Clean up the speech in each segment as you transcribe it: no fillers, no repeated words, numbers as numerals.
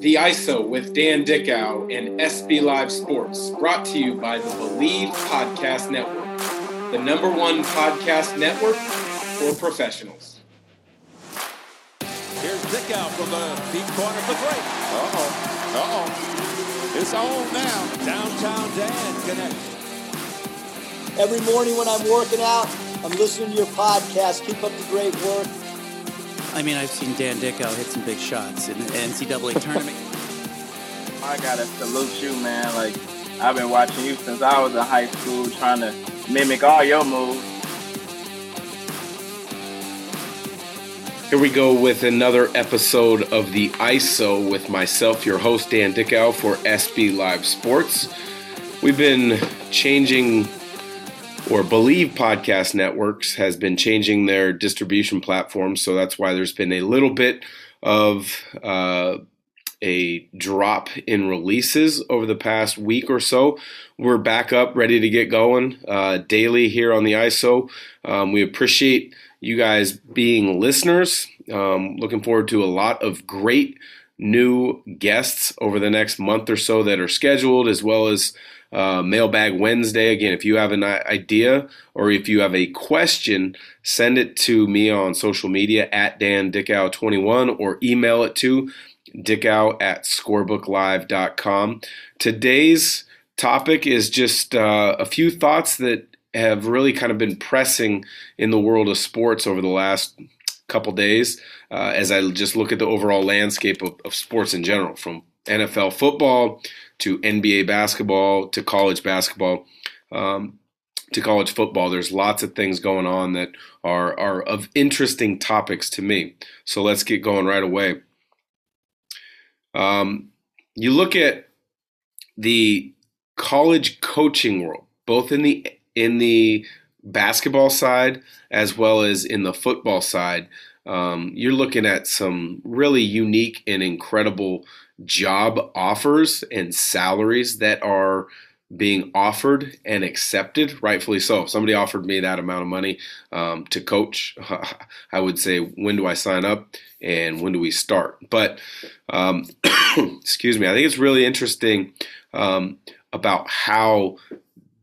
The Iso with Dan Dickau and SB Live Sports, brought to you by the Believe Podcast Network, the #1 podcast network for professionals. Here's Dickau from the deep corner for three. It's on now. Downtown Dan Connect. Every morning when I'm working out, I'm listening to your podcast. Keep up the great work. I mean, I've seen Dan Dickau hit some big shots in the NCAA tournament. I gotta salute you, man. Like, I've been watching you since I was in high school, trying to mimic all your moves. Here we go with another episode of The Iso with myself, your host, Dan Dickau, for SB Live Sports. We've been changing... or Believe Podcast Networks has been changing their distribution platform, so that's why there's been a little bit of a drop in releases over the past week or so. We're back up, ready to get going daily here on the Iso. We appreciate you guys being listeners. Looking forward to a lot of great new guests over the next month or so that are scheduled, as well as Mailbag Wednesday. Again, if you have an idea or if you have a question, send it to me on social media at Dan Dickau21 or email it to dickau@scorebooklive.com. Today's topic is just a few thoughts that have really kind of been pressing in the world of sports over the last couple days as I just look at the overall landscape of sports in general, from NFL football to NBA basketball to college basketball to college football. There's lots of things going on that are of interesting topics to me. So let's get going right away. You look at the college coaching world, both in the basketball side as well as in the football side. You're looking at some really unique and incredible job offers and salaries that are being offered and accepted, rightfully so. If somebody offered me that amount of money to coach, I would say, when do I sign up and when do we start? But excuse me, I think it's really interesting about how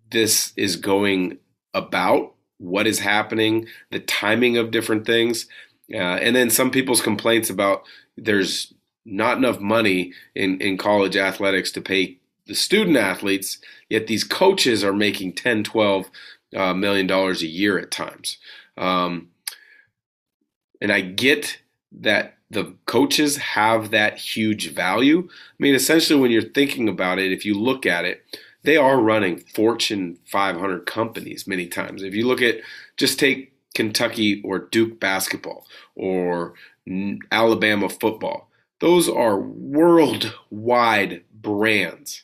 this is going about, what is happening, the timing of different things, and then some people's complaints about there's not enough money in college athletics to pay the student athletes, yet these coaches are making $10-12 million a year at times. And I get that the coaches have that huge value. I mean, essentially, when you're thinking about it, if you look at it, they are running Fortune 500 companies many times. If you look at, just take Kentucky or Duke basketball or Alabama football. Those are worldwide brands.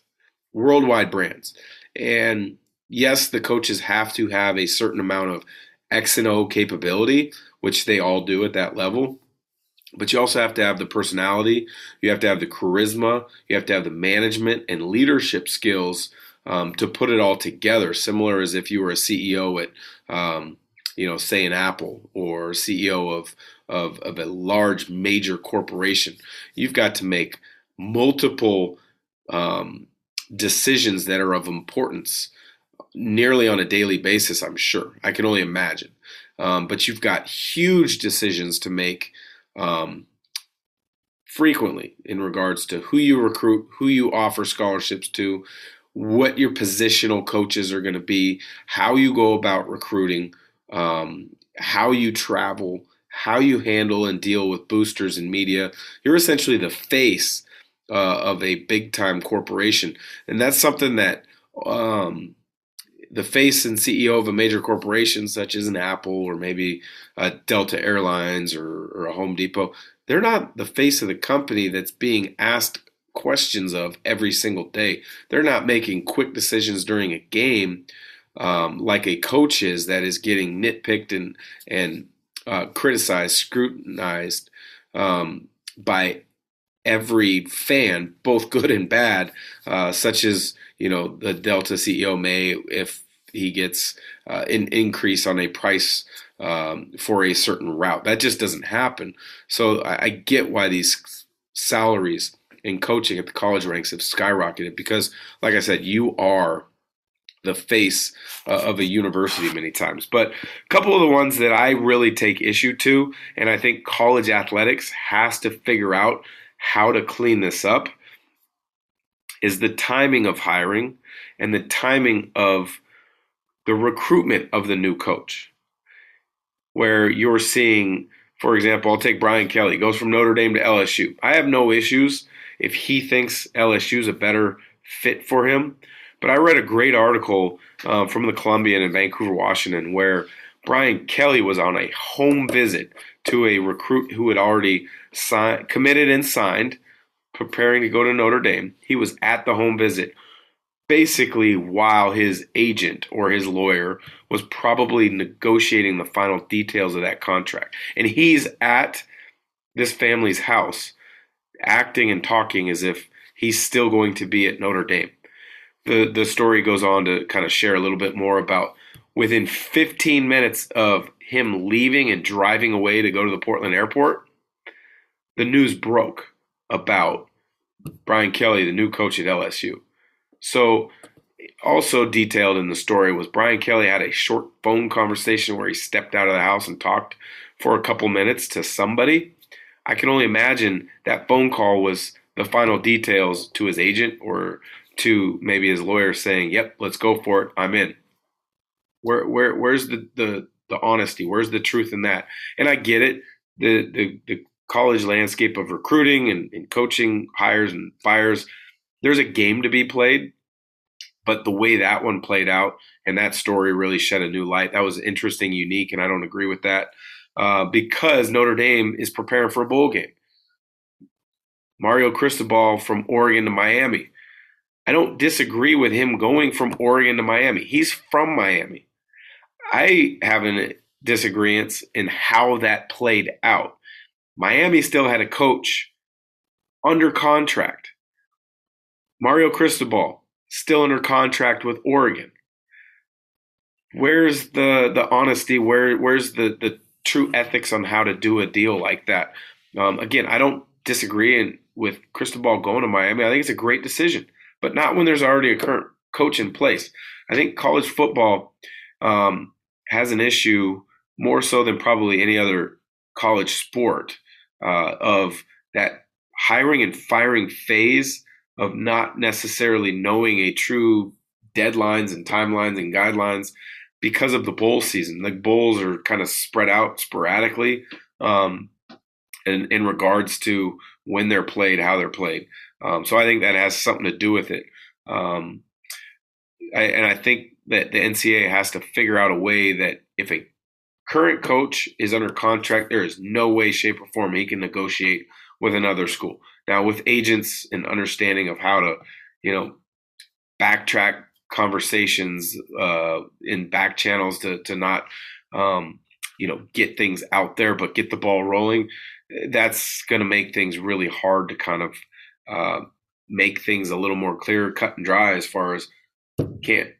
And yes, the coaches have to have a certain amount of X and O capability, which they all do at that level. But you also have to have the personality, you have to have the charisma, you have to have the management and leadership skills to put it all together. Similar as if you were a CEO at, say an Apple, or CEO of a large major corporation. You've got to make multiple decisions that are of importance nearly on a daily basis, I'm sure. I can only imagine. But you've got huge decisions to make frequently in regards to who you recruit, who you offer scholarships to, what your positional coaches are going to be, how you go about recruiting, how you travel, how you handle and deal with boosters and media. You're essentially the face of a big-time corporation. And that's something that the face and CEO of a major corporation, such as an Apple or maybe a Delta Airlines or a Home Depot, they're not the face of the company that's being asked questions of every single day. They're not making quick decisions during a game like a coach is that is getting nitpicked and criticized, scrutinized by every fan, both good and bad, such as, you know, the Delta CEO may, if he gets an increase on a price for a certain route. That just doesn't happen. So I get why these salaries in coaching at the college ranks have skyrocketed, because, like I said, you are the face of a university many times. But a couple of the ones that I really take issue to, and I think college athletics has to figure out how to clean this up, is the timing of hiring and the timing of the recruitment of the new coach, where you're seeing, for example, I'll take Brian Kelly. He goes from Notre Dame to LSU. I have no issues if he thinks LSU is a better fit for him. But I read a great article from the Columbian in Vancouver, Washington, where Brian Kelly was on a home visit to a recruit who had already committed and signed, preparing to go to Notre Dame. He was at the home visit basically while his agent or his lawyer was probably negotiating the final details of that contract. And he's at this family's house acting and talking as if he's still going to be at Notre Dame. The story goes on to kind of share a little bit more about within 15 minutes of him leaving and driving away to go to the Portland airport, the news broke about Brian Kelly, the new coach at LSU. So also detailed in the story was Brian Kelly had a short phone conversation where he stepped out of the house and talked for a couple minutes to somebody. I can only imagine that phone call was the final details to his agent or to maybe his lawyer saying, yep, let's go for it, I'm in. Where's the honesty? Where's the truth in that? And I get it. The college landscape of recruiting and coaching hires and fires, there's a game to be played, but the way that one played out and that story really shed a new light. That was interesting, unique, and I don't agree with that because Notre Dame is preparing for a bowl game. Mario Cristobal from Oregon to Miami. I don't disagree with him going from Oregon to Miami. He's from Miami. I have a disagreement in how that played out. Miami still had a coach under contract. Mario Cristobal still under contract with Oregon. Where's the honesty? Where's the true ethics on how to do a deal like that? Again, I don't disagree with Cristobal going to Miami. I think it's a great decision, but not when there's already a current coach in place. I think college football has an issue more so than probably any other college sport of that hiring and firing phase of not necessarily knowing a true deadlines and timelines and guidelines because of the bowl season. The bowls are kind of spread out sporadically in regards to when they're played, how they're played. So I think that has something to do with it. I think that the NCAA has to figure out a way that if a current coach is under contract, there is no way, shape, or form he can negotiate with another school. Now, with agents and understanding of how to, you know, backtrack conversations in back channels to not, get things out there, but get the ball rolling, that's going to make things really hard to kind of make things a little more clear, cut and dry, as far as can't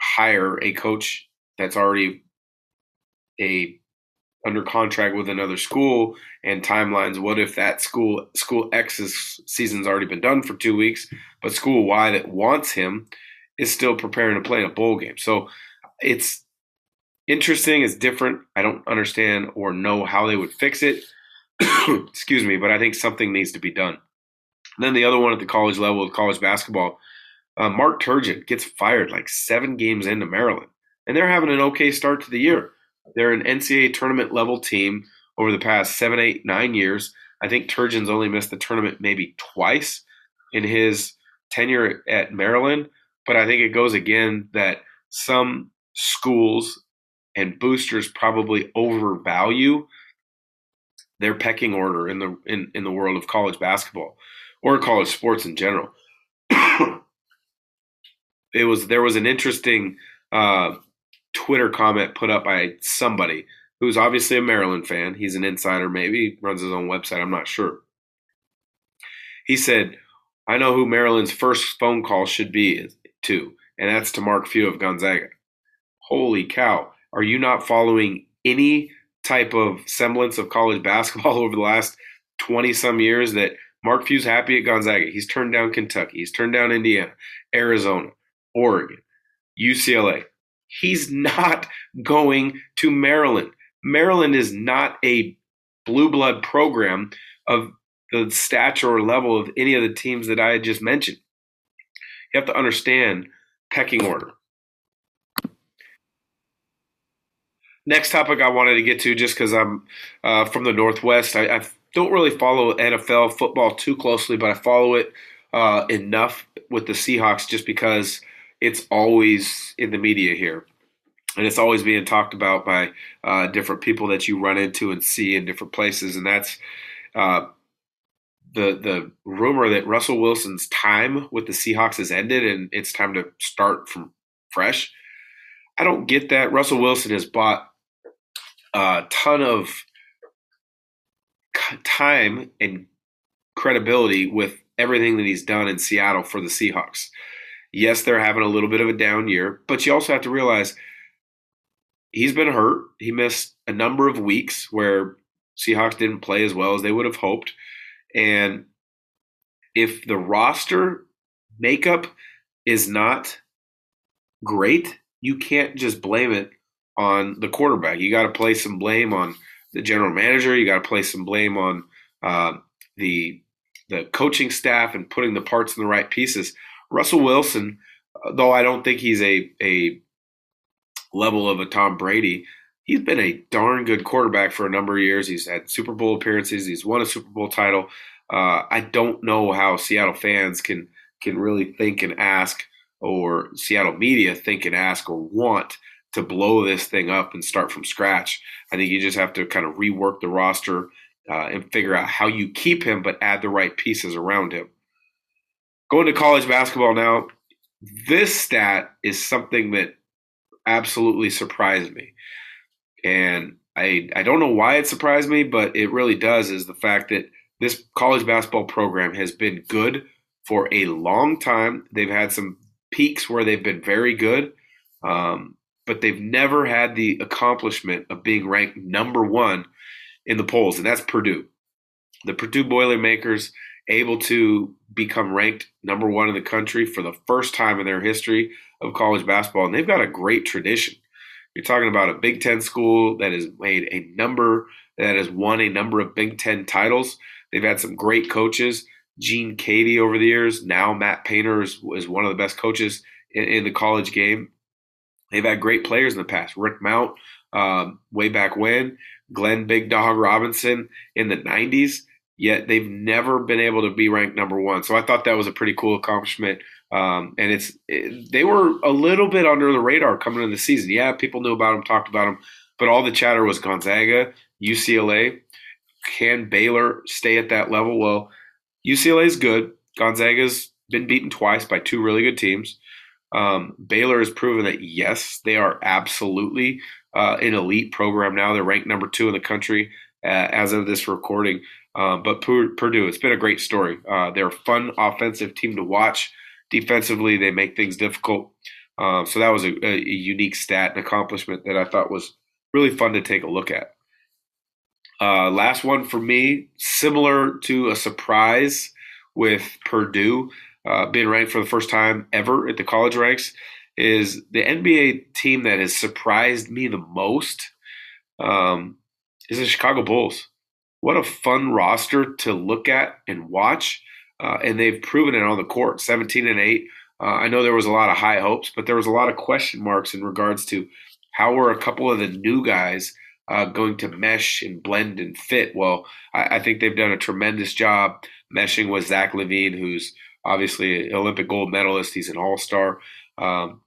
hire a coach that's already under contract with another school and timelines. What if that school X's season's already been done for 2 weeks, but school Y that wants him is still preparing to play in a bowl game? So it's interesting. It's different. I don't understand or know how they would fix it. Excuse me, but I think something needs to be done. And then the other one at the college level with college basketball, Mark Turgeon gets fired like 7 games into Maryland, and they're having an okay start to the year. They're an NCAA tournament level team over the past 7, 8, 9 years. I think Turgeon's only missed the tournament maybe twice in his tenure at Maryland, but I think it goes again that some schools and boosters probably overvalue their pecking order in the world of college basketball or college sports in general. There was an interesting Twitter comment put up by somebody who's obviously a Maryland fan. He's an insider, maybe runs his own website. I'm not sure. He said, "I know who Maryland's first phone call should be to, and that's to Mark Few of Gonzaga." Holy cow! Are you not following any type of semblance of college basketball over the last 20-some years that Mark Few's happy at Gonzaga? He's turned down Kentucky. He's turned down Indiana, Arizona, Oregon, UCLA. He's not going to Maryland. Maryland is not a blue blood program of the stature or level of any of the teams that I had just mentioned. You have to understand pecking order. Next topic I wanted to get to, just because I'm from the Northwest. I don't really follow NFL football too closely, but I follow it enough with the Seahawks just because it's always in the media here. And it's always being talked about by different people that you run into and see in different places. And that's the rumor that Russell Wilson's time with the Seahawks has ended and it's time to start from fresh. I don't get that. Russell Wilson has bought a ton of time and credibility with everything that he's done in Seattle for the Seahawks. Yes, they're having a little bit of a down year, but you also have to realize he's been hurt. He missed a number of weeks where Seahawks didn't play as well as they would have hoped. And if the roster makeup is not great, you can't just blame it on the quarterback. You got to place some blame on the general manager. You got to place some blame on the coaching staff and putting the parts in the right pieces. Russell Wilson, though I don't think he's a level of a Tom Brady, he's been a darn good quarterback for a number of years. He's had Super Bowl appearances. He's won a Super Bowl title. I don't know how Seattle fans can really think and ask, or Seattle media think and ask or want to blow this thing up and start from scratch. I think you just have to kind of rework the roster and figure out how you keep him but add the right pieces around him. Going to college basketball now, this stat is something that absolutely surprised me. And I don't know why it surprised me, but it really does, is the fact that this college basketball program has been good for a long time. They've had some peaks where they've been very good, but they've never had the accomplishment of being ranked number one in the polls, and that's Purdue. The Purdue Boilermakers able to become ranked number one in the country for the first time in their history of college basketball, and they've got a great tradition. You're talking about a Big Ten school that has made a number, that has won a number of Big Ten titles. They've had some great coaches. Gene Cady over the years. Now Matt Painter is one of the best coaches in the college game. They've had great players in the past. Rick Mount way back when. Glenn Big Dog Robinson in the 90s. Yet they've never been able to be ranked number one. So I thought that was a pretty cool accomplishment. And they were a little bit under the radar coming into the season. Yeah, people knew about them, talked about them, but all the chatter was Gonzaga, UCLA. Can Baylor stay at that level? Well, UCLA's good. Gonzaga's been beaten twice by two really good teams. Baylor has proven that, yes, they are absolutely an elite program now. They're ranked number two in the country as of this recording. But Purdue, it's been a great story. They're a fun offensive team to watch. Defensively, they make things difficult. So that was a unique stat and accomplishment that I thought was really fun to take a look at. Last one for me, similar to a surprise with Purdue being ranked for the first time ever at the college ranks, is the NBA team that has surprised me the most is the Chicago Bulls. What a fun roster to look at and watch. And they've proven it on the court, 17-8. I know there was a lot of high hopes, but there was a lot of question marks in regards to how were a couple of the new guys going to mesh and blend and fit. Well, I think they've done a tremendous job meshing with Zach Levine, who's obviously an Olympic gold medalist. He's an all-star. The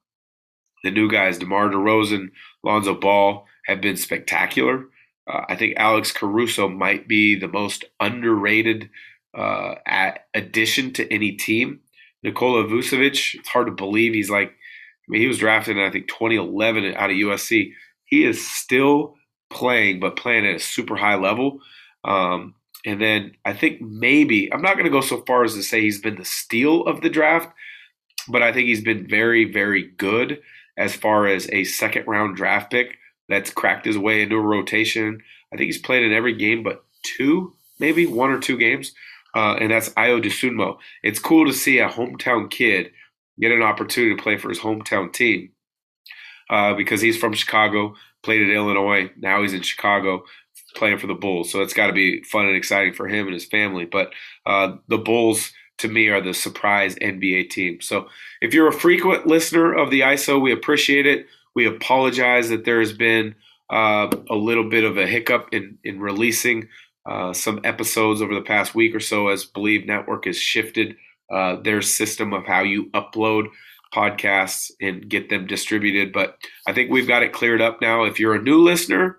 new guys, DeMar DeRozan, Lonzo Ball, have been spectacular. I think Alex Caruso might be the most underrated addition to any team. Nikola Vucevic, it's hard to believe he's like, I mean, he was drafted in, I think, 2011 out of USC. He is still playing, but playing at a super high level. And then I think maybe, I'm not going to go so far as to say he's been the steal of the draft, but I think he's been very, very good as far as a second-round draft pick that's cracked his way into a rotation. I think he's played in every game but two, maybe one or two games, and that's Ayo Dosunmu. It's cool to see a hometown kid get an opportunity to play for his hometown team because he's from Chicago, played at Illinois, now he's in Chicago playing for the Bulls. So it's got to be fun and exciting for him and his family. But the Bulls, to me, are the surprise NBA team. So if you're a frequent listener of the ISO, we appreciate it. We apologize that there has been a little bit of a hiccup in releasing some episodes over the past week or so as Believe Network has shifted their system of how you upload podcasts and get them distributed. But I think we've got it cleared up now. If you're a new listener,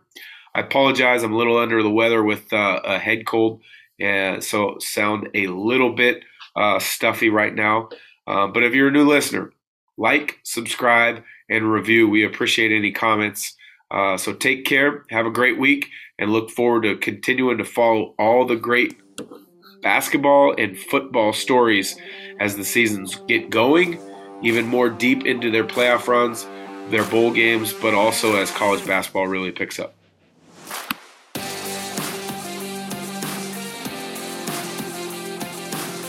I apologize. I'm a little under the weather with a head cold, and so sound a little bit stuffy right now. But if you're a new listener, like, subscribe, and review. We appreciate any comments. So take care, have a great week, and look forward to continuing to follow all the great basketball and football stories as the seasons get going, even more deep into their playoff runs, their bowl games, but also as college basketball really picks up.